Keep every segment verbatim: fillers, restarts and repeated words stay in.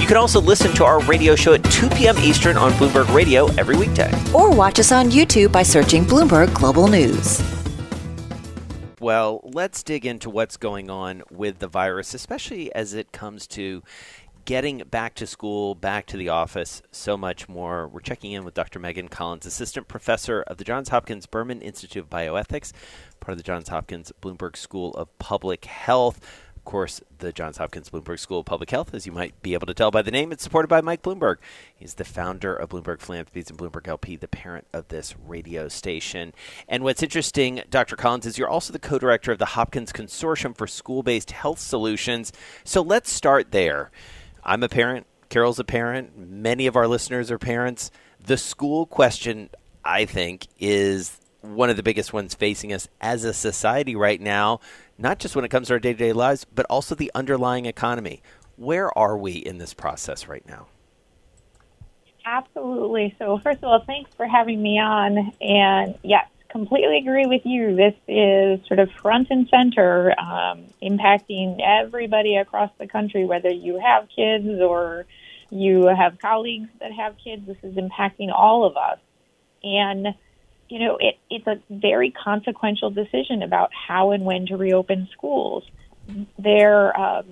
You can also listen to our radio show at two p.m. Eastern on Bloomberg Radio every weekday. Or watch us on YouTube by searching Bloomberg Global News. Well, let's dig into what's going on with the virus, especially as it comes to getting back to school, back to the office, so much more. We're checking in with Doctor Megan Collins, assistant professor of the Johns Hopkins Berman Institute of Bioethics, part of the Johns Hopkins Bloomberg School of Public Health. Of course, the Johns Hopkins Bloomberg School of Public Health, as you might be able to tell by the name, it's supported by Mike Bloomberg. He's the founder of Bloomberg Philanthropies and Bloomberg L P, the parent of this radio station. And what's interesting, Doctor Collins, is you're also the co-director of the Hopkins Consortium for School-Based Health Solutions. So let's start there. I'm a parent. Carol's a parent. Many of our listeners are parents. The school question, I think, is one of the biggest ones facing us as a society right now, not just when it comes to our day-to-day lives, but also the underlying economy. Where are we in this process right now? Absolutely. So first of all, thanks for having me on. And yes, completely agree with you. This is sort of front and center, um, impacting everybody across the country, whether you have kids or you have colleagues that have kids. This is impacting all of us. And you know, it, it's a very consequential decision about how and when to reopen schools. There, um,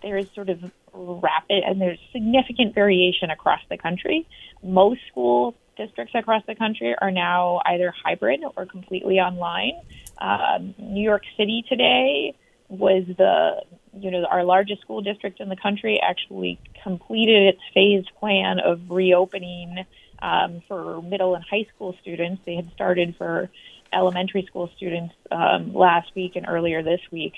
there is sort of rapid and there's significant variation across the country. Most school districts across the country are now either hybrid or completely online. Um, New York City today was the, you know, our largest school district in the country actually completed its phased plan of reopening Um, for middle and high school students. They had started for elementary school students um, last week and earlier this week.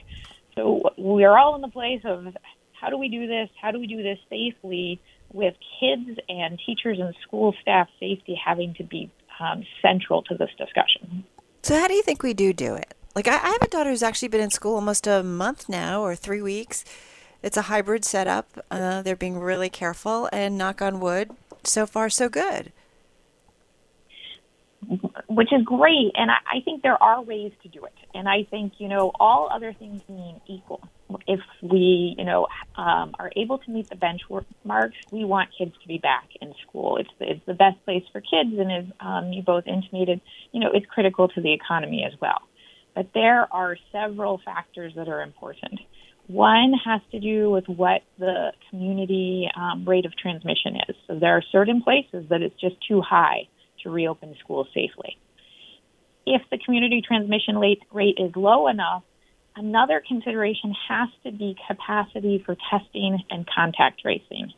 So we're all in the place of how do we do this? How do we do this safely with kids and teachers and school staff safety having to be um, central to this discussion? So how do you think we do do it? Like I, I have a daughter who's actually been in school almost a month now or three weeks. It's a hybrid setup. Uh, they're being really careful and knock on wood. So far, so good. Which is great. And I, I think there are ways to do it. And I think, you know, all other things mean equal. If we, you know, um, are able to meet the benchmarks, we want kids to be back in school. It's, it's the best place for kids. And as um, you both intimated, you know, it's critical to the economy as well. But there are several factors that are important. One has to do with what the community um, rate of transmission is. So there are certain places that it's just too high to reopen schools safely. If the community transmission rate is low enough, another consideration has to be capacity for testing and contact tracing.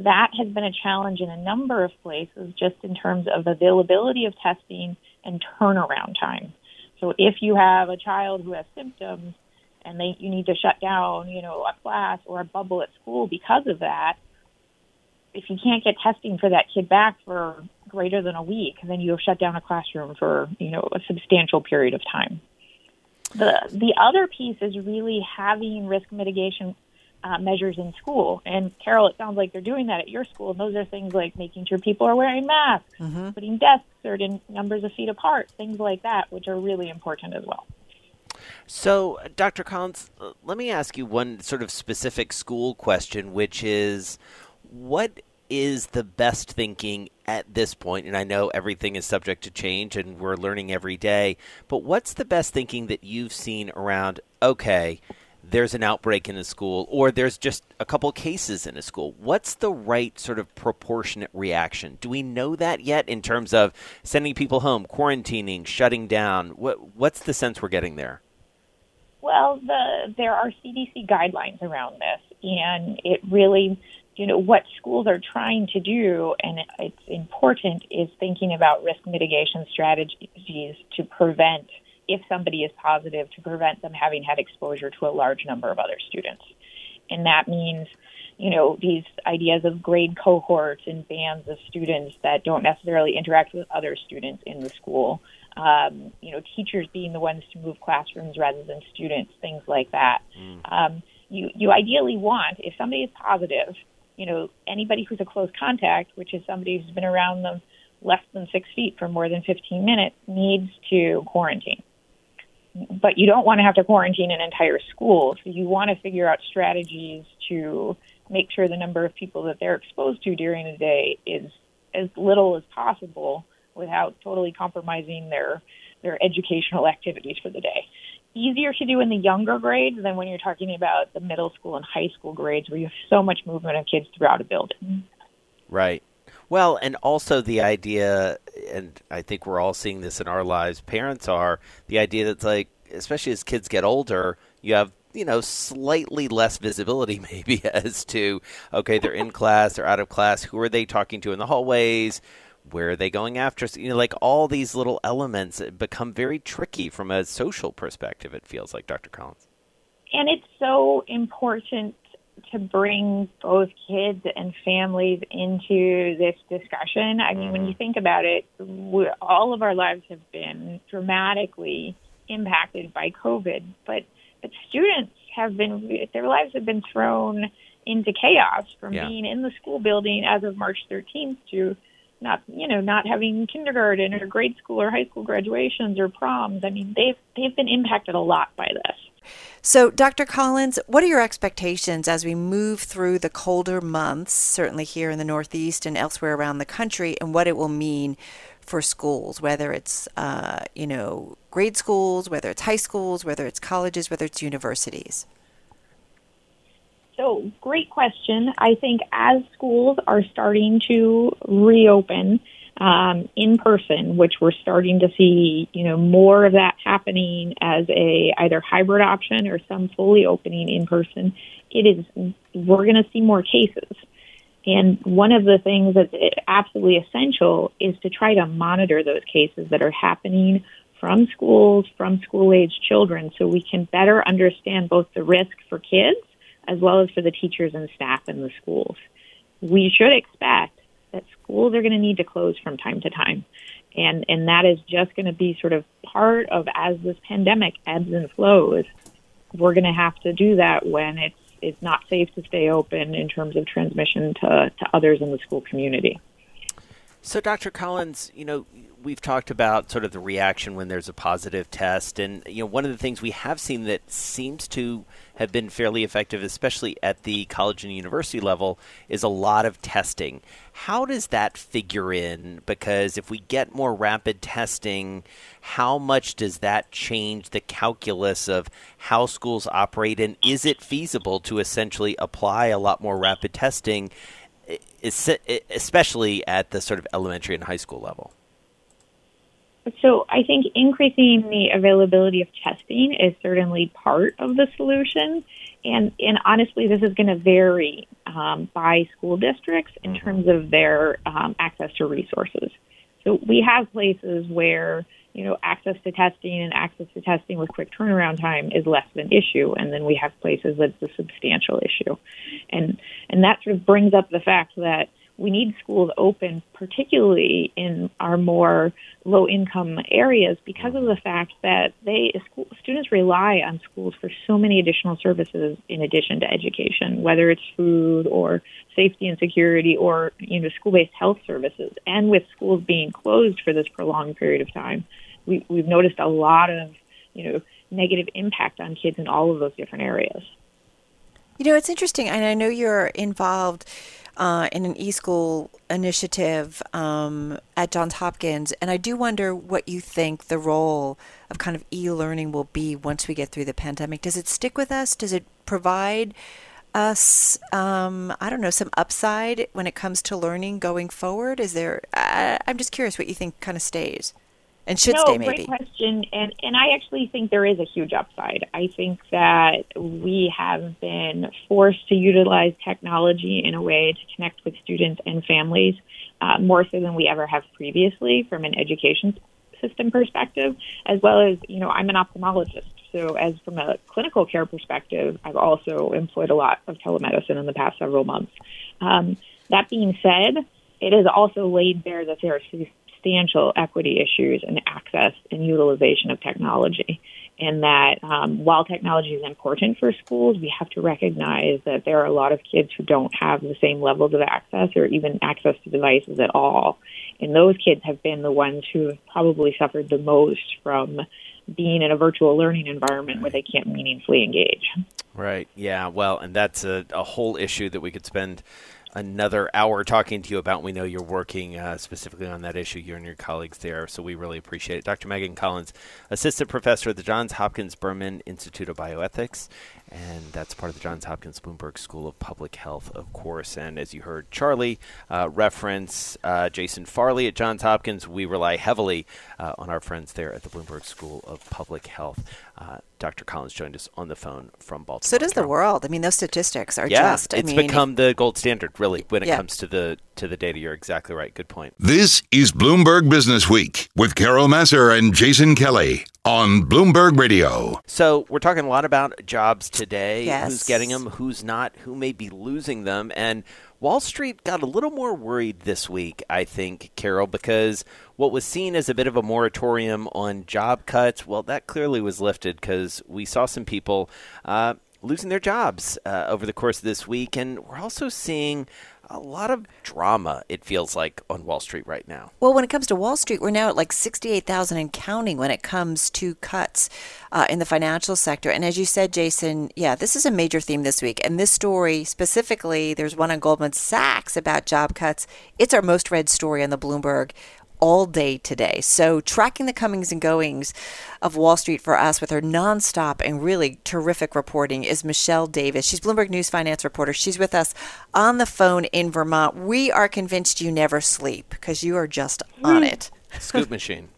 That has been a challenge in a number of places just in terms of availability of testing and turnaround time. So if you have a child who has symptoms, and they, you need to shut down, you know, a class or a bubble at school because of that, if you can't get testing for that kid back for greater than a week, then you have shut down a classroom for, you know, a substantial period of time. The the other piece is really having risk mitigation uh, measures in school. And, Carol, it sounds like they're doing that at your school. And those are things like making sure people are wearing masks, mm-hmm. putting desks certain numbers of feet apart, things like that, which are really important as well. So, Doctor Collins, let me ask you one sort of specific school question, which is, what is the best thinking at this point? And I know everything is subject to change and we're learning every day, but what's the best thinking that you've seen around, okay, there's an outbreak in a school or there's just a couple cases in a school? What's the right sort of proportionate reaction? Do we know that yet in terms of sending people home, quarantining, shutting down? What, what's the sense we're getting there? Well, the, there are C D C guidelines around this, and it really, you know, what schools are trying to do, and it's important, is thinking about risk mitigation strategies to prevent, if somebody is positive, to prevent them having had exposure to a large number of other students. And that means, you know, these ideas of grade cohorts and bands of students that don't necessarily interact with other students in the school. Um, you know, teachers being the ones to move classrooms rather than students, things like that. Mm. Um, you, you ideally want, if somebody is positive, you know, anybody who's a close contact, which is somebody who's been around them less than six feet for more than fifteen minutes, needs to quarantine. But you don't want to have to quarantine an entire school. So you want to figure out strategies to make sure the number of people that they're exposed to during the day is as little as possible without totally compromising their their educational activities for the day. Easier to do in the younger grades than when you're talking about the middle school and high school grades where you have so much movement of kids throughout a building. Right. Well, and also the idea, and I think we're all seeing this in our lives, parents are, the idea that's like, especially as kids get older, you have, you know, slightly less visibility maybe as to, okay, they're in class, they're out of class, who are they talking to in the hallways? Where are they going after? You know, like all these little elements become very tricky from a social perspective, it feels like, Doctor Collins. And it's so important to bring both kids and families into this discussion. I mean, mm. when you think about it, we, all of our lives have been dramatically impacted by COVID, but, but students have been, their lives have been thrown into chaos from yeah. being in the school building as of March thirteenth to not, you know, not having kindergarten or grade school or high school graduations or proms. I mean, they've they've been impacted a lot by this. So, Doctor Collins, what are your expectations as we move through the colder months, certainly here in the Northeast and elsewhere around the country, and what it will mean for schools, whether it's, uh, you know, grade schools, whether it's high schools, whether it's colleges, whether it's universities? So, great question. I think as schools are starting to reopen um, in person, which we're starting to see, you know, more of that happening as a either hybrid option or some fully opening in person, it is, we're going to see more cases. And one of the things that's absolutely essential is to try to monitor those cases that are happening from schools, from school-age children, so we can better understand both the risk for kids as well as for the teachers and staff in the schools. We should expect that schools are going to need to close from time to time. And and that is just going to be sort of part of, as this pandemic ebbs and flows, we're going to have to do that when it's it's not safe to stay open in terms of transmission to, to others in the school community. So, Doctor Collins, you know, we've talked about sort of the reaction when there's a positive test. And, you know, one of the things we have seen that seems to have been fairly effective, especially at the college and university level, is a lot of testing. How does that figure in? Because if we get more rapid testing, how much does that change the calculus of how schools operate? And is it feasible to essentially apply a lot more rapid testing, especially at the sort of elementary and high school level? So I think increasing the availability of testing is certainly part of the solution. And, and honestly, this is going to vary um, by school districts in mm-hmm. terms of their um, access to resources. So we have places where, you know, access to testing and access to testing with quick turnaround time is less of an issue. And then we have places that's a substantial issue. And and that sort of brings up the fact that we need schools open, particularly in our more low-income areas, because of the fact that they school, students rely on schools for so many additional services in addition to education, whether it's food or safety and security or, you know, school-based health services. And with schools being closed for this prolonged period of time, we, we've noticed a lot of, you know, negative impact on kids in all of those different areas. You know, it's interesting, and I know you're involved Uh, in an e-school initiative um, at Johns Hopkins. And I do wonder what you think the role of kind of e-learning will be once we get through the pandemic. Does it stick with us? Does it provide us, um, I don't know, some upside when it comes to learning going forward? Is there, I, I'm just curious what you think kind of stays and should no, stay maybe. Great question. And, and I actually think there is a huge upside. I think that we have been forced to utilize technology in a way to connect with students and families uh, more so than we ever have previously from an education system perspective, as well as, you know, I'm an ophthalmologist. also, as from a clinical care perspective, I've also employed a lot of telemedicine in the past several months. Um, that being said, it has also laid bare that there are substantial equity issues in access and utilization of technology. And that um, while technology is important for schools, we have to recognize that there are a lot of kids who don't have the same levels of access or even access to devices at all. And those kids have been the ones who have probably suffered the most from being in a virtual learning environment where they can't meaningfully engage. Right. Yeah. Well, and that's a, a whole issue that we could spend another hour talking to you about. We know you're working uh, specifically on that issue, you and your colleagues there, so we really appreciate it. Doctor Megan Collins, Assistant Professor at the Johns Hopkins Berman Institute of Bioethics, and that's part of the Johns Hopkins Bloomberg School of Public Health, of course. And as you heard Charlie uh, reference, uh, Jason Farley at Johns Hopkins, we rely heavily uh, on our friends there at the Bloomberg School of Public Health. Uh, Doctor Collins joined us on the phone from Baltimore. So does the world. I mean, those statistics are yeah, just. I it's mean, become the gold standard, really, when it yeah. comes to the to the data. You're exactly right. Good point. This is Bloomberg Businessweek with Carol Massar and Jason Kelly on Bloomberg Radio. So we're talking a lot about jobs today. Yes. Who's getting them? Who's not? Who may be losing them? And Wall Street got a little more worried this week, I think, Carol, because what was seen as a bit of a moratorium on job cuts, well, that clearly was lifted because we saw some people uh, losing their jobs uh, over the course of this week. And we're also seeing a lot of drama, it feels like, on Wall Street right now. Well, when it comes to Wall Street, we're now at like sixty-eight thousand and counting when it comes to cuts uh, in the financial sector. And as you said, Jason, yeah, this is a major theme this week. And this story specifically, there's one on Goldman Sachs about job cuts. It's our most read story on the Bloomberg all day today. So tracking the comings and goings of Wall Street for us with her nonstop and really terrific reporting is Michelle Davis. She's Bloomberg News finance reporter. She's with us on the phone in Vermont. We are convinced you never sleep because you are just on it. Scoop machine.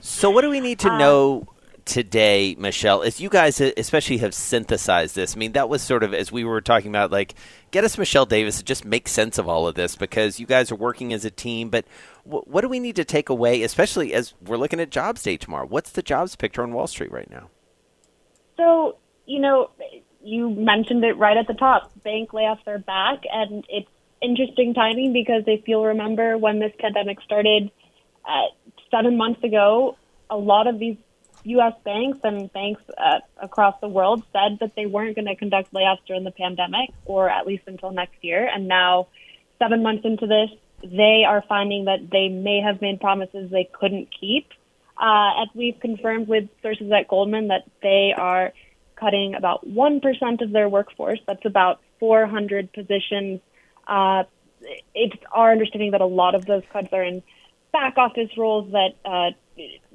So what do we need to know today, Michelle, as you guys especially have synthesized this? I mean, that was sort of, as we were talking about, like, get us Michelle Davis to just make sense of all of this because you guys are working as a team. But w- what do we need to take away, especially as we're looking at Jobs Day tomorrow? What's the jobs picture on Wall Street right now? So, you know, you mentioned it right at the top. Bank layoffs are back, and it's interesting timing because if you'll remember when this pandemic started uh, seven months ago, a lot of these U S banks and banks uh, across the world said that they weren't going to conduct layoffs during the pandemic, or at least until next year. And now, seven months into this, they are finding that they may have made promises they couldn't keep. Uh, as we've confirmed with sources at Goldman, that they are cutting about one percent of their workforce. That's about four hundred positions. Uh, it's our understanding that a lot of those cuts are in back office roles that uh,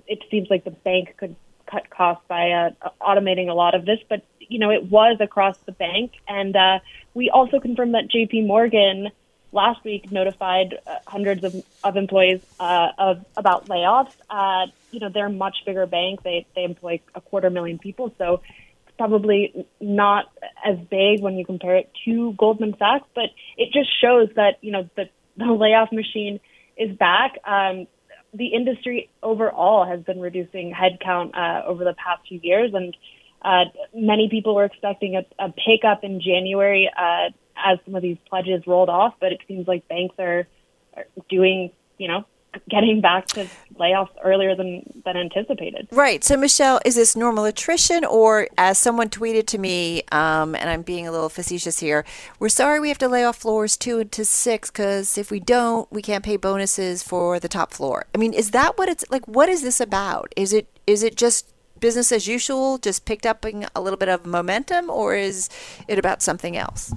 it seems like the bank could cut costs by uh, automating a lot of this, but, you know, it was across the bank. And uh, we also confirmed that J P. Morgan last week notified uh, hundreds of, of employees uh, of about layoffs. Uh, you know, they're a much bigger bank. They, they employ a quarter million people, so it's probably not as big when you compare it to Goldman Sachs, but it just shows that, you know, the, the layoff machine is back. Um, The industry overall has been reducing headcount uh, over the past few years, and uh, many people were expecting a, a pickup in January uh, as some of these pledges rolled off. But it seems like banks are, are doing, you know, getting back to layoffs earlier than, than anticipated. Right. So, Michelle, is this normal attrition, or as someone tweeted to me, um, and I'm being a little facetious here, we're sorry we have to lay off floors two and to six because if we don't, we can't pay bonuses for the top floor. I mean, is that what it's like? What is this about? Is it is it just business as usual, just picked up a little bit of momentum, or is it about something else?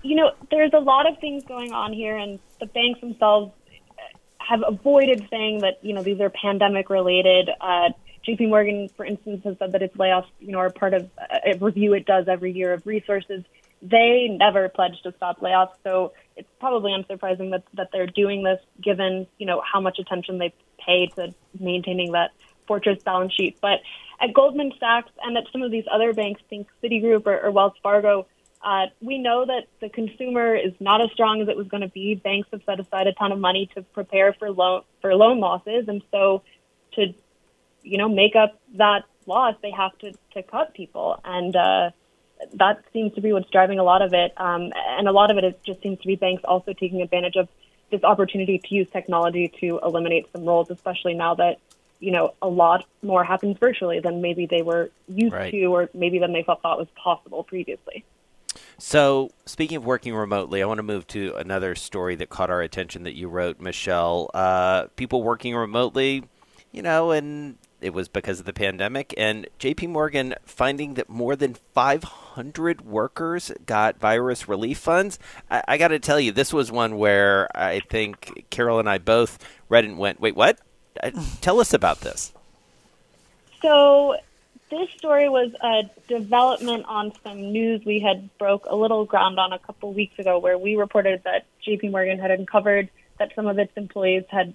You know, there's a lot of things going on here, and the banks themselves have avoided saying that, you know, these are pandemic related. Uh, J P. Morgan, for instance, has said that its layoffs, you know, are part of a review it does every year of resources. They never pledged to stop layoffs. So it's probably unsurprising that, that they're doing this given, you know, how much attention they pay to maintaining that fortress balance sheet. But at Goldman Sachs and at some of these other banks, think Citigroup or, or Wells Fargo, Uh, we know that the consumer is not as strong as it was going to be. Banks have set aside a ton of money to prepare for loan for loan losses, and so to, you know, make up that loss, they have to, to cut people. And uh, that seems to be what's driving a lot of it. Um, and a lot of it is just seems to be banks also taking advantage of this opportunity to use technology to eliminate some roles, especially now that, you know, a lot more happens virtually than maybe they were used right. to, or maybe than they thought was possible previously. So speaking of working remotely, I want to move to another story that caught our attention that you wrote, Michelle. Uh, people working remotely, you know, and it was because of the pandemic. And J P. Morgan finding that more than five hundred workers got virus relief funds. I, I got to tell you, this was one where I think Carol and I both read and went, wait, what? Uh, tell us about this. So this story was a development on some news we had broke a little ground on a couple weeks ago, where we reported that J P. Morgan had uncovered that some of its employees had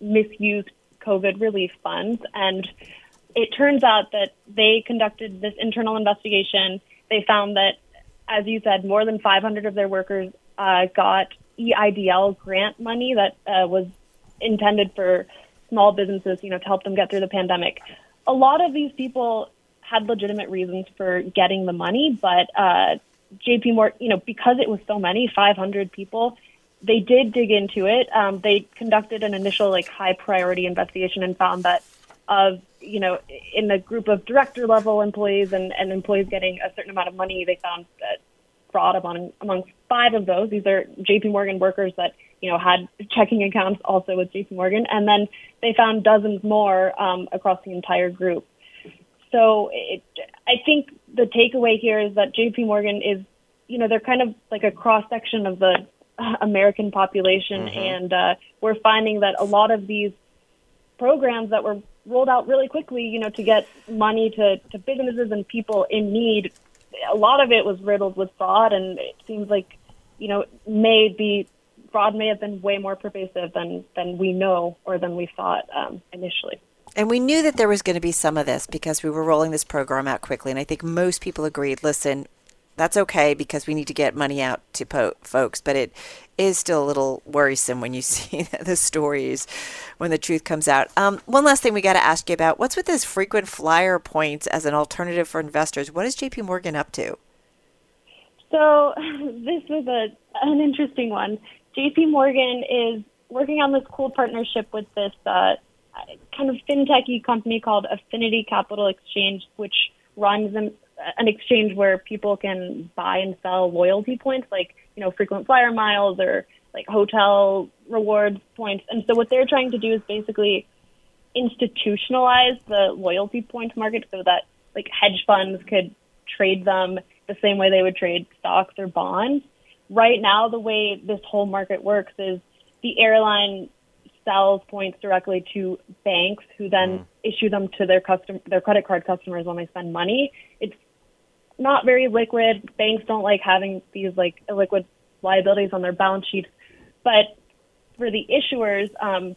misused COVID relief funds. And it turns out that they conducted this internal investigation. They found that, as you said, more than five hundred of their workers uh, got E I D L grant money that uh, was intended for small businesses, you know, to help them get through the pandemic. A lot of these people had legitimate reasons for getting the money, but uh, J P. Morgan, you know, because it was so many, five hundred people, they did dig into it. Um, they conducted an initial, like, high-priority investigation and found that, of you know, in the group of director-level employees and, and employees getting a certain amount of money, they found that fraud among, among five of those. These are J P. Morgan workers that, you know, had checking accounts also with J P. Morgan. And then they found dozens more um, across the entire group. So it, I think the takeaway here is that J P. Morgan is, you know, they're kind of like a cross-section of the American population. Mm-hmm. And uh, we're finding that a lot of these programs that were rolled out really quickly, you know, to get money to, to businesses and people in need, a lot of it was riddled with fraud. And it seems like, you know, maybe fraud may have been way more pervasive than, than we know or than we thought um, initially. And we knew that there was going to be some of this because we were rolling this program out quickly. And I think most people agreed, listen, that's okay because we need to get money out to po- folks. But it is still a little worrisome when you see the stories, when the truth comes out. Um, one last thing we got to ask you about, what's with this frequent flyer points as an alternative for investors? What is J P. Morgan up to? So this was a, an interesting one. J P. Morgan is working on this cool partnership with this uh, kind of fintech-y company called Affinity Capital Exchange, which runs an, an exchange where people can buy and sell loyalty points, like, you know, frequent flyer miles or like hotel rewards points. And so what they're trying to do is basically institutionalize the loyalty points market so that, like, hedge funds could trade them the same way they would trade stocks or bonds. Right now, the way this whole market works is the airline sells points directly to banks who then mm. issue them to their custom, their credit card customers when they spend money. It's not very liquid. Banks don't like having these, like, illiquid liabilities on their balance sheets. But for the issuers, um,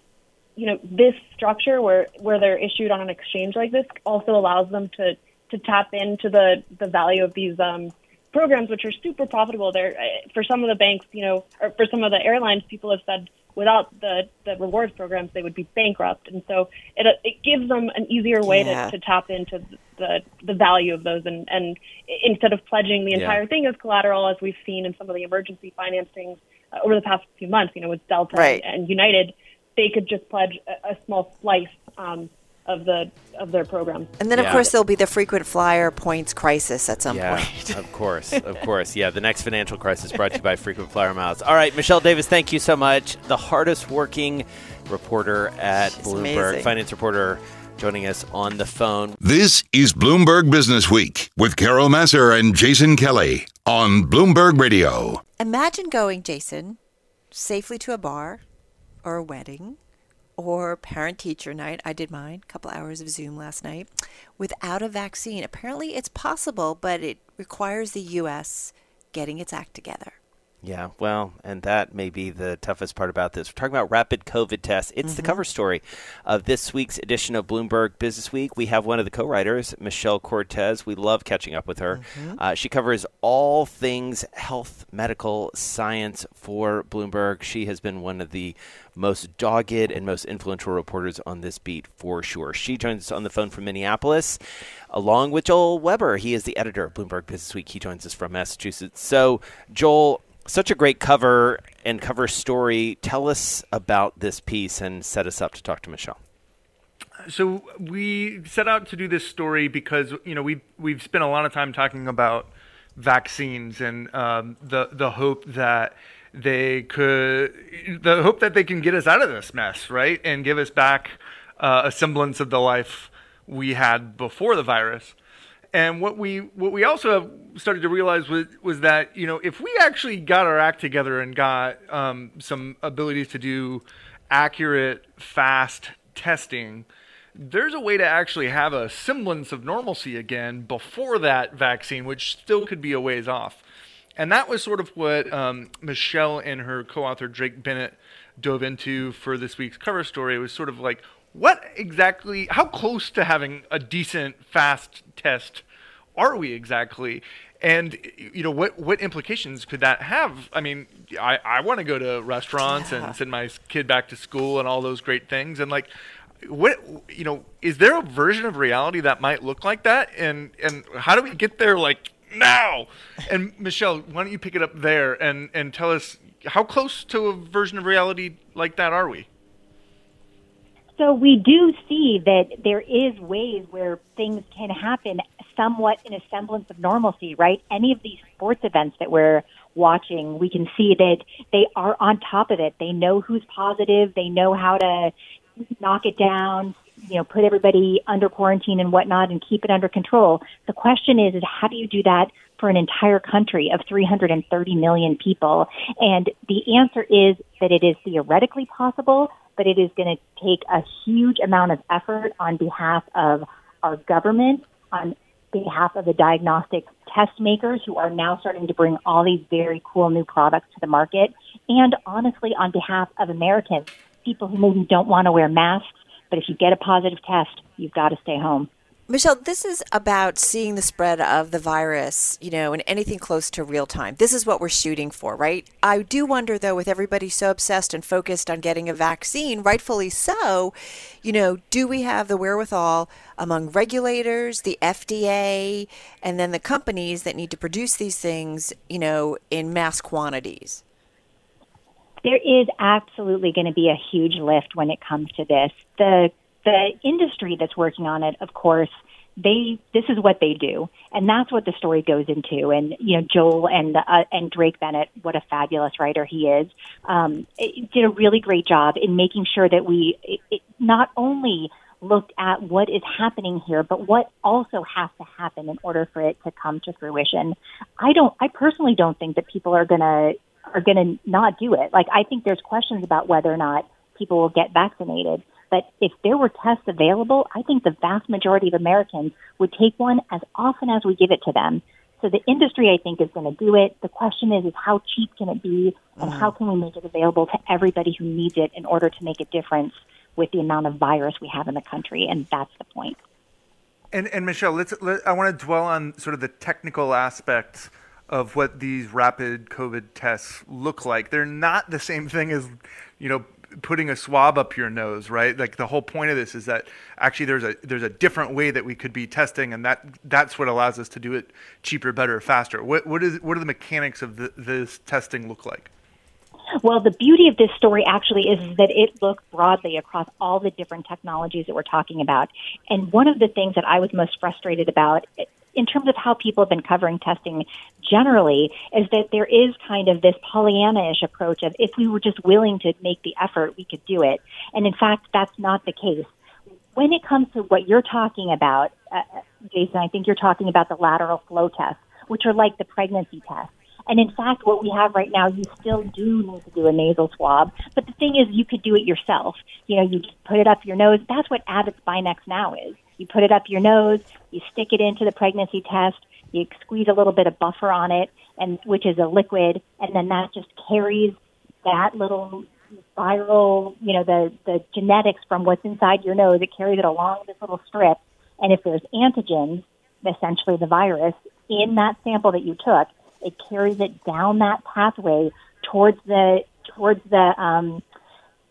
you know, this structure where, where they're issued on an exchange like this also allows them to, to tap into the, the value of these um programs, which are super profitable. They're, for some of the banks, you know, or for some of the airlines, people have said without the, the rewards programs, they would be bankrupt. And so it it gives them an easier way yeah. to, to tap into the the value of those. And, and instead of pledging the entire yeah. thing as collateral, as we've seen in some of the emergency financings uh, over the past few months, you know, with Delta right. and United, they could just pledge a, a small slice um of the of their program. And then, yeah. of course, there'll be the frequent flyer points crisis at some yeah, point. of course. Of course. Yeah, the next financial crisis brought to you by frequent flyer miles. All right, Michelle Davis, thank you so much. The hardest working reporter at She's Bloomberg, amazing. Finance reporter joining us on the phone. This is Bloomberg Businessweek with Carol Massar and Jason Kelly on Bloomberg Radio. Imagine going, Jason, safely to a bar or a wedding or parent-teacher night. I did mine, a couple hours of Zoom last night, without a vaccine. Apparently it's possible, but it requires the U S getting its act together. Yeah, well, and that may be the toughest part about this. We're talking about rapid COVID tests. It's mm-hmm. the cover story of this week's edition of Bloomberg Businessweek. We have one of the co-writers, Michelle Cortez. We love catching up with her. Mm-hmm. Uh, she covers all things health, medical, science for Bloomberg. She has been one of the most dogged and most influential reporters on this beat for sure. She joins us on the phone from Minneapolis, along with Joel Weber. He is the editor of Bloomberg Businessweek. He joins us from Massachusetts. So, Joel, such a great cover and cover story. Tell us about this piece and set us up to talk to Michelle. So we set out to do this story because, you know, we've, we've spent a lot of time talking about vaccines and um, the, the hope that they could, the hope that they can get us out of this mess, right? And give us back uh, a semblance of the life we had before the virus. And what we what we also have started to realize was was that, you know, if we actually got our act together and got um, some abilities to do accurate, fast testing, there's a way to actually have a semblance of normalcy again before that vaccine, which still could be a ways off. And that was sort of what um, Michelle and her co-author Drake Bennett dove into for this week's cover story. It was sort of like, what exactly, how close to having a decent, fast test are we exactly? And, you know, what, what implications could that have? I mean, I, I want to go to restaurants yeah. and send my kid back to school and all those great things. And, like, what, you know, is there a version of reality that might look like that? And, and how do we get there, like, now? And, Michelle, why don't you pick it up there and, and tell us how close to a version of reality like that are we? So we do see that there is ways where things can happen somewhat in a semblance of normalcy, right? Any of these sports events that we're watching, we can see that they are on top of it. They know who's positive. They know how to knock it down, you know, put everybody under quarantine and whatnot and keep it under control. The question is, is how do you do that for an entire country of three hundred thirty million people? And the answer is that it is theoretically possible, but it is going to take a huge amount of effort on behalf of our government, on behalf of the diagnostic test makers who are now starting to bring all these very cool new products to the market, and honestly on behalf of Americans, people who maybe don't want to wear masks, but if you get a positive test, you've got to stay home. Michelle, this is about seeing the spread of the virus, you know, and anything close to real time. This is what we're shooting for, right? I do wonder, though, with everybody so obsessed and focused on getting a vaccine, rightfully so, you know, do we have the wherewithal among regulators, the F D A, and then the companies that need to produce these things, you know, in mass quantities? There is absolutely going to be a huge lift when it comes to this. The The industry that's working on it, of course, they this is what they do, and that's what the story goes into. And you know, Joel and uh, and Drake Bennett, what a fabulous writer he is, um, it, did a really great job in making sure that we it, it not only looked at what is happening here, but what also has to happen in order for it to come to fruition. I don't, I personally don't think that people are gonna are gonna not do it. Like, I think there's questions about whether or not people will get vaccinated. But if there were tests available, I think the vast majority of Americans would take one as often as we give it to them. So the industry, I think, is going to do it. The question is, is how cheap can it be, and mm-hmm. how can we make it available to everybody who needs it in order to make a difference with the amount of virus we have in the country? And that's the point. And, and Michelle, let's, let, I want to dwell on sort of the technical aspects of what these rapid COVID tests look like. They're not the same thing as, you know, putting a swab up your nose, right? Like, the whole point of this is that actually there's a there's a different way that we could be testing, and that that's what allows us to do it cheaper, better, faster. What what is what do the mechanics of the, this testing look like? Well, the beauty of this story actually is that it looks broadly across all the different technologies that we're talking about. And one of the things that I was most frustrated about in terms of how people have been covering testing generally is that there is kind of this Pollyanna-ish approach of, if we were just willing to make the effort, we could do it. And in fact, that's not the case. When it comes to what you're talking about, uh, Jason, I think you're talking about the lateral flow tests, which are like the pregnancy tests. And in fact, what we have right now, you still do need to do a nasal swab. But the thing is, you could do it yourself. You know, you put it up your nose. That's what Abbott's BinaxNOW is. You put it up your nose, you stick it into the pregnancy test, you squeeze a little bit of buffer on it, and which is a liquid, and then that just carries that little viral, you know, the, the genetics from what's inside your nose, it carries it along this little strip. And if there's antigens, essentially the virus, in that sample that you took, it carries it down that pathway towards the towards the um,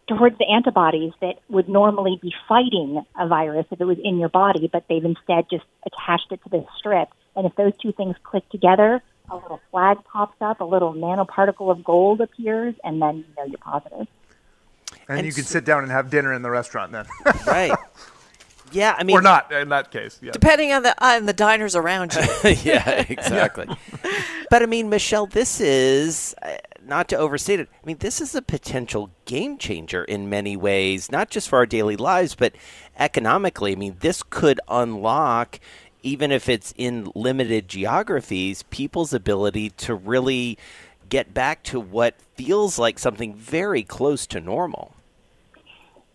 towards the antibodies that would normally be fighting a virus if it was in your body, but they've instead just attached it to this strip. And if those two things click together, a little flag pops up, a little nanoparticle of gold appears, and then you know you're positive. And, and you can so- sit down and have dinner in the restaurant then. Right. Yeah, I mean, or not in that case. Yeah. Depending on the on the diners around you. Yeah, exactly. Yeah. But I mean, Michelle, this is uh, not to overstate it. I mean, this is a potential game changer in many ways, not just for our daily lives, but economically. I mean, this could unlock, even if it's in limited geographies, people's ability to really get back to what feels like something very close to normal.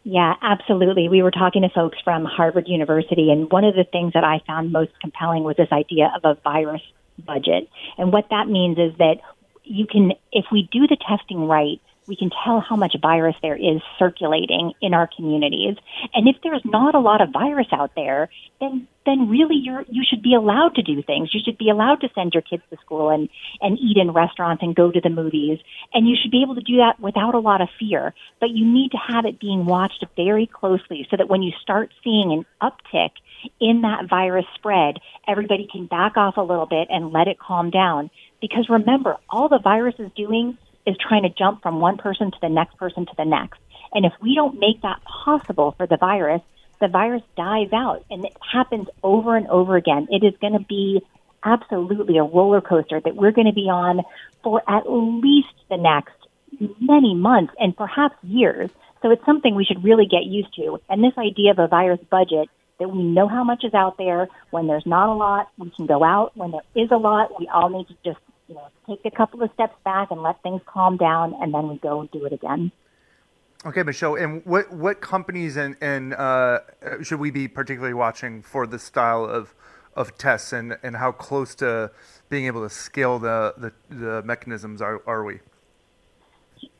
Yeah, absolutely. We were talking to folks from Harvard University, and one of the things that I found most compelling was this idea of a virus budget. And what that means is that you can, if we do the testing right, we can tell how much virus there is circulating in our communities. And if there's not a lot of virus out there, then then really you're, you should be allowed to do things. You should be allowed to send your kids to school and, and eat in restaurants and go to the movies. And you should be able to do that without a lot of fear. But you need to have it being watched very closely so that when you start seeing an uptick in that virus spread, everybody can back off a little bit and let it calm down. Because remember, all the virus is doing is trying to jump from one person to the next person to the next. And if we don't make that possible for the virus, the virus dies out, and it happens over and over again. It is going to be absolutely a roller coaster that we're going to be on for at least the next many months and perhaps years. So it's something we should really get used to. And this idea of a virus budget, that we know how much is out there. When there's not a lot, we can go out. When there is a lot, we all need to just You know, take a couple of steps back and let things calm down, and then we go and do it again. Okay, Michelle, and what what companies and, and uh, should we be particularly watching for this style of of tests, and, and how close to being able to scale the, the, the mechanisms are, are we?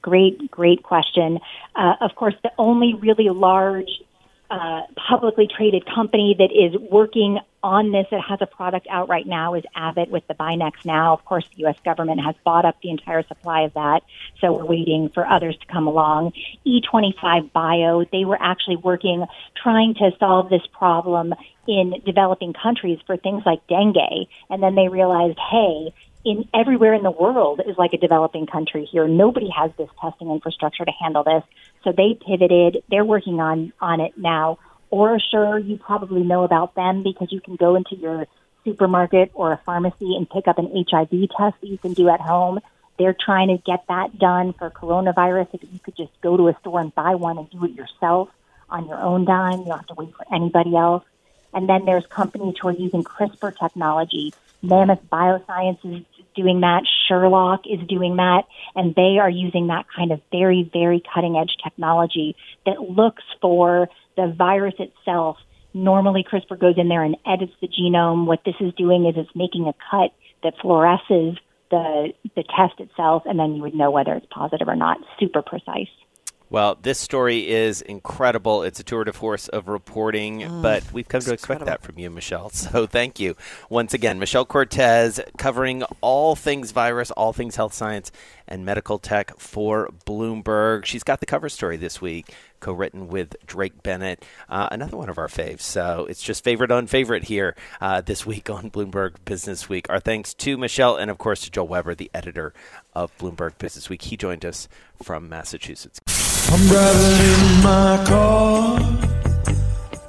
Great, great question. Uh, of course, the only really large uh, publicly traded company that is working on this, it has a product out right now, is Abbott with the BinaxNOW. Of course, the U S government has bought up the entire supply of that, so we're waiting for others to come along. E twenty-five Bio, they were actually working, trying to solve this problem in developing countries for things like dengue, and then they realized, hey, in everywhere in the world is like a developing country here. Nobody has this testing infrastructure to handle this, so they pivoted. They're working on, on it now. Or sure, you probably know about them because you can go into your supermarket or a pharmacy and pick up an H I V test that you can do at home. They're trying to get that done for coronavirus. If you could just go to a store and buy one and do it yourself on your own dime, you don't have to wait for anybody else. And then there's companies who are using CRISPR technology. Mammoth Biosciences is doing that. Sherlock is doing that. And they are using that kind of very, very cutting-edge technology that looks for the virus itself. Normally, CRISPR goes in there and edits the genome. What this is doing is it's making a cut that fluoresces the the test itself, and then you would know whether it's positive or not. Super precise. Well, this story is incredible. It's a tour de force of reporting, mm, but we've come to expect incredible. that from you, Michelle. So thank you. Once again, Michelle Cortez, covering all things virus, all things health science, and medical tech for Bloomberg. She's got the cover story this week, co-written with Drake Bennett, uh, another one of our faves. So it's just favorite on favorite here uh, this week on Bloomberg Businessweek. Our thanks to Michelle and, of course, to Joel Weber, the editor of Bloomberg Businessweek. He joined us from Massachusetts. I'm driving in my car,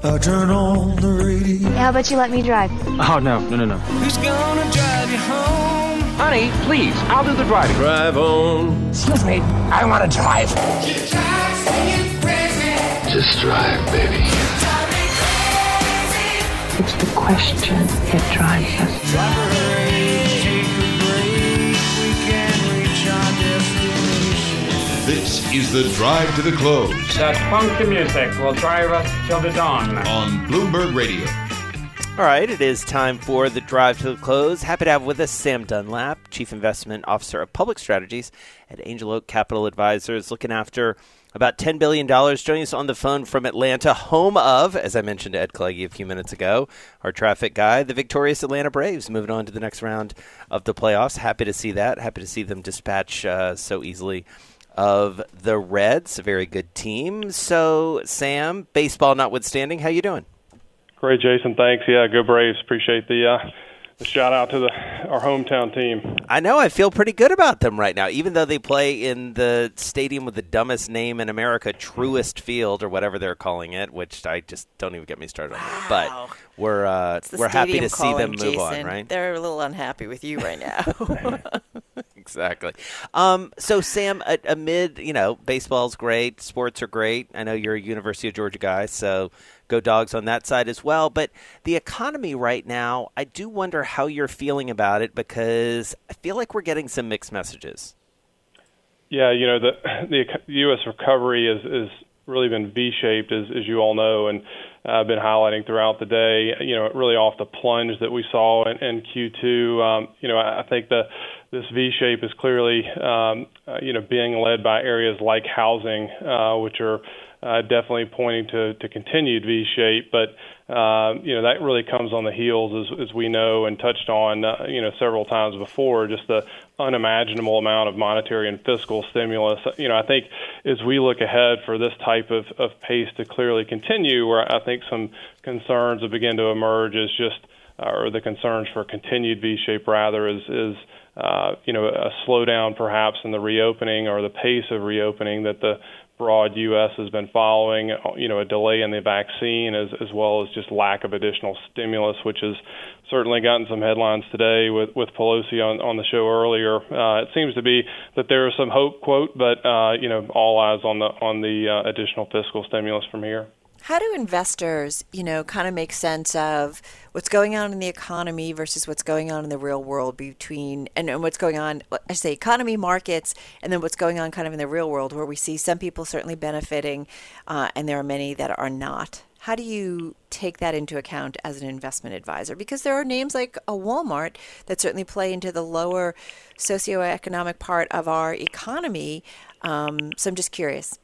I turn on the radio. How about you let me drive? Oh, no, no, no, no. Who's gonna drive you home? Honey, please, I'll do the driving. Drive on. Excuse me, I wanna drive. Just drive, baby. It's the question that drives us. Drive. This is the drive to the close. That funky music will drive us till the dawn. On Bloomberg Radio. All right, it is time for The Drive to the Close. Happy to have with us Sam Dunlap, Chief Investment Officer of Public Strategies at Angel Oak Capital Advisors, looking after about ten billion dollars. Joining us on the phone from Atlanta, home of, as I mentioned to Ed Kalegi a few minutes ago, our traffic guy, the victorious Atlanta Braves, moving on to the next round of the playoffs. Happy to see that. Happy to see them dispatch uh, so easily of the Reds, a very good team. So, Sam, baseball notwithstanding, how you doing? Great, Jason. Thanks. Yeah, go Braves. Appreciate the, uh, the shout-out to the our hometown team. I know. I feel pretty good about them right now, even though they play in the stadium with the dumbest name in America, Truist Field, or whatever they're calling it, which I just don't even get me started on. Wow. But we're, uh, we're happy to see them move Jason. on, right? They're a little unhappy with you right now. Exactly. Um, so, Sam, amid, you know, baseball's great, sports are great. I know you're a University of Georgia guy, so go Dogs on that side as well. But the economy right now, I do wonder how you're feeling about it, because I feel like we're getting some mixed messages. Yeah, you know, the the U S recovery is, is really been V-shaped, as, as you all know, and I've uh, been highlighting throughout the day, you know, really off the plunge that we saw in, in Q two. Um, you know, I, I think the this V-shape is clearly, um, uh, you know, being led by areas like housing, uh, which are uh, definitely pointing to, to continued V-shape. But, uh, you know, that really comes on the heels, as, as we know and touched on, uh, you know, several times before, just the unimaginable amount of monetary and fiscal stimulus. You know, I think as we look ahead for this type of, of pace to clearly continue, where I think some concerns that begin to emerge is just, uh, or the concerns for continued V-shape rather is, is uh, you know, a slowdown perhaps in the reopening or the pace of reopening that the broad U S has been following, you know, a delay in the vaccine as, as well as just lack of additional stimulus, which has certainly gotten some headlines today with, with Pelosi on, on the show earlier. Uh, it seems to be that there is some hope, quote, but, uh, you know, all eyes on the, on the uh, additional fiscal stimulus from here. How do investors, you know, kind of make sense of what's going on in the economy versus what's going on in the real world between and, and what's going on, I say economy, markets, and then what's going on kind of in the real world where we see some people certainly benefiting uh, and there are many that are not? How do you take that into account as an investment advisor? Because there are names like a Walmart that certainly play into the lower socioeconomic part of our economy. Um, so I'm just curious.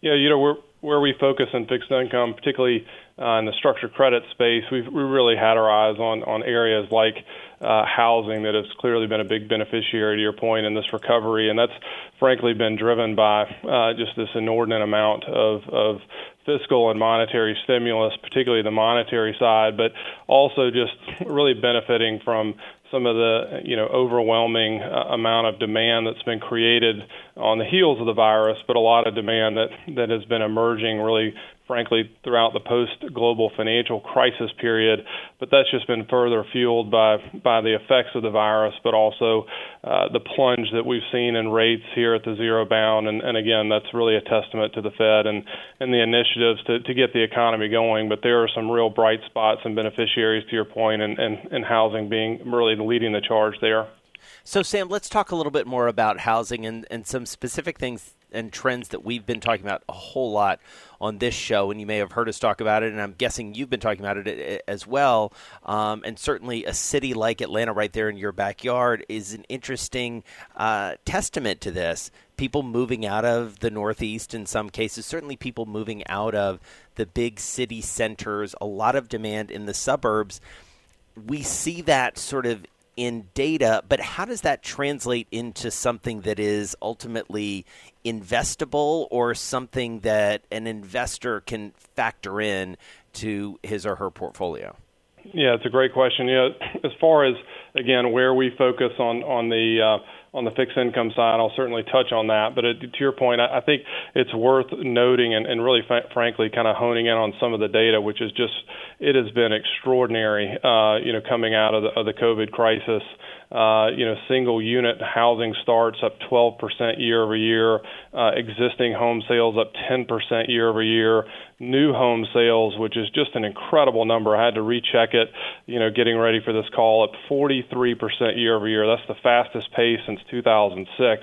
Yeah, you know, we're where we focus on fixed income, particularly uh, in the structured credit space, we've we really had our eyes on, on areas like uh, housing that has clearly been a big beneficiary, to your point, in this recovery. And that's frankly been driven by uh, just this inordinate amount of, of fiscal and monetary stimulus, particularly the monetary side, but also just really benefiting from some of the, you know, overwhelming uh, amount of demand that's been created on the heels of the virus, but a lot of demand that, that has been emerging really, frankly, throughout the post-global financial crisis period. But that's just been further fueled by, by the effects of the virus, but also uh, the plunge that we've seen in rates here at the zero bound. And, and again, that's really a testament to the Fed and, and the initiatives to, to get the economy going. But there are some real bright spots and beneficiaries, to your point, and, and, and housing being really leading the charge there. So, Sam, let's talk a little bit more about housing and, and some specific things and trends that we've been talking about a whole lot on this show, and you may have heard us talk about it, and I'm guessing you've been talking about it as well. Um, and certainly a city like Atlanta right there in your backyard is an interesting uh, testament to this. People moving out of the Northeast in some cases, certainly people moving out of the big city centers, a lot of demand in the suburbs. We see that sort of in data, but how does that translate into something that is ultimately investable or something that an investor can factor in to his or her portfolio? Yeah, it's a great question. Yeah, as far as, again, where we focus on, on the uh, on the fixed income side, I'll certainly touch on that. But it, to your point, I, I think it's worth noting and, and really, fa- frankly, kind of honing in on some of the data, which is just, it has been extraordinary, uh, you know, coming out of the, of the COVID crisis. Uh, you know, single unit housing starts up twelve percent year over year, uh, existing home sales up ten percent year over year, new home sales, which is just an incredible number. I had to recheck it, you know, getting ready for this call, up forty-three percent year over year. That's the fastest pace since two thousand six.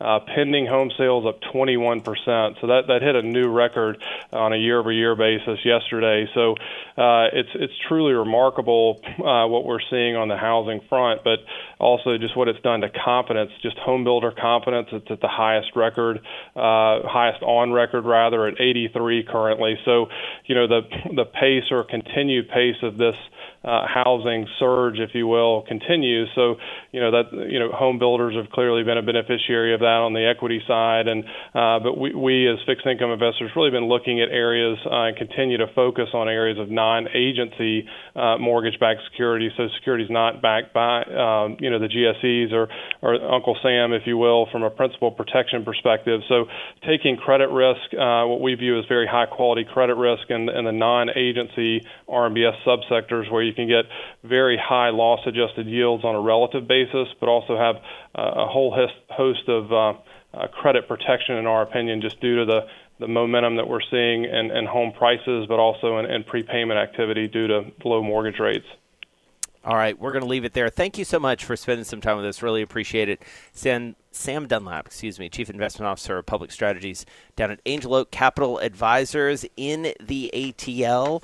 Uh, pending home sales up twenty-one percent. So that, that hit a new record on a year-over-year basis yesterday. So uh, it's it's truly remarkable uh, what we're seeing on the housing front, but also just what it's done to confidence, just home builder confidence. It's at the highest record, uh, highest on record rather, at eighty-three currently. So, you know, the the pace or continued pace of this Uh, housing surge, if you will, continues. So, you know, that, you know, home builders have clearly been a beneficiary of that on the equity side. And, uh, but we, we as fixed income investors really been looking at areas uh, and continue to focus on areas of non-agency uh, mortgage-backed securities. So securities not backed by, um, you know, the G S Es or, or Uncle Sam, if you will, from a principal protection perspective. So taking credit risk, uh, what we view as very high-quality credit risk in, in the non-agency R M B S subsectors where you You can get very high loss-adjusted yields on a relative basis, but also have uh, a whole host of uh, uh, credit protection, in our opinion, just due to the, the momentum that we're seeing in, in home prices, but also in, in prepayment activity due to low mortgage rates. All right, we're going to leave it there. Thank you so much for spending some time with us. Really appreciate it. Sam, Sam Dunlap, excuse me, Chief Investment Officer of Public Strategies down at Angel Oak Capital Advisors in the A T L.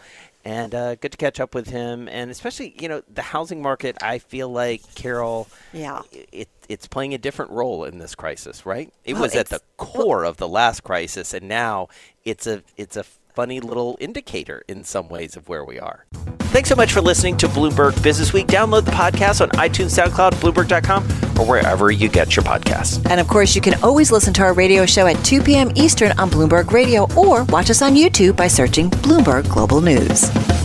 And uh, good to catch up with him. And especially, you know, the housing market, I feel like, Carol, yeah. it, it's playing a different role in this crisis, right? It well, was at the core well, of the last crisis, and now it's a it's a funny little indicator in some ways of where we are. Thanks so much for listening to Bloomberg Business Week. Download the podcast on iTunes, SoundCloud, Bloomberg dot com, or wherever you get your podcasts. And, of course, you can always listen to our radio show at two p.m. Eastern on Bloomberg Radio or watch us on YouTube by searching Bloomberg Global News.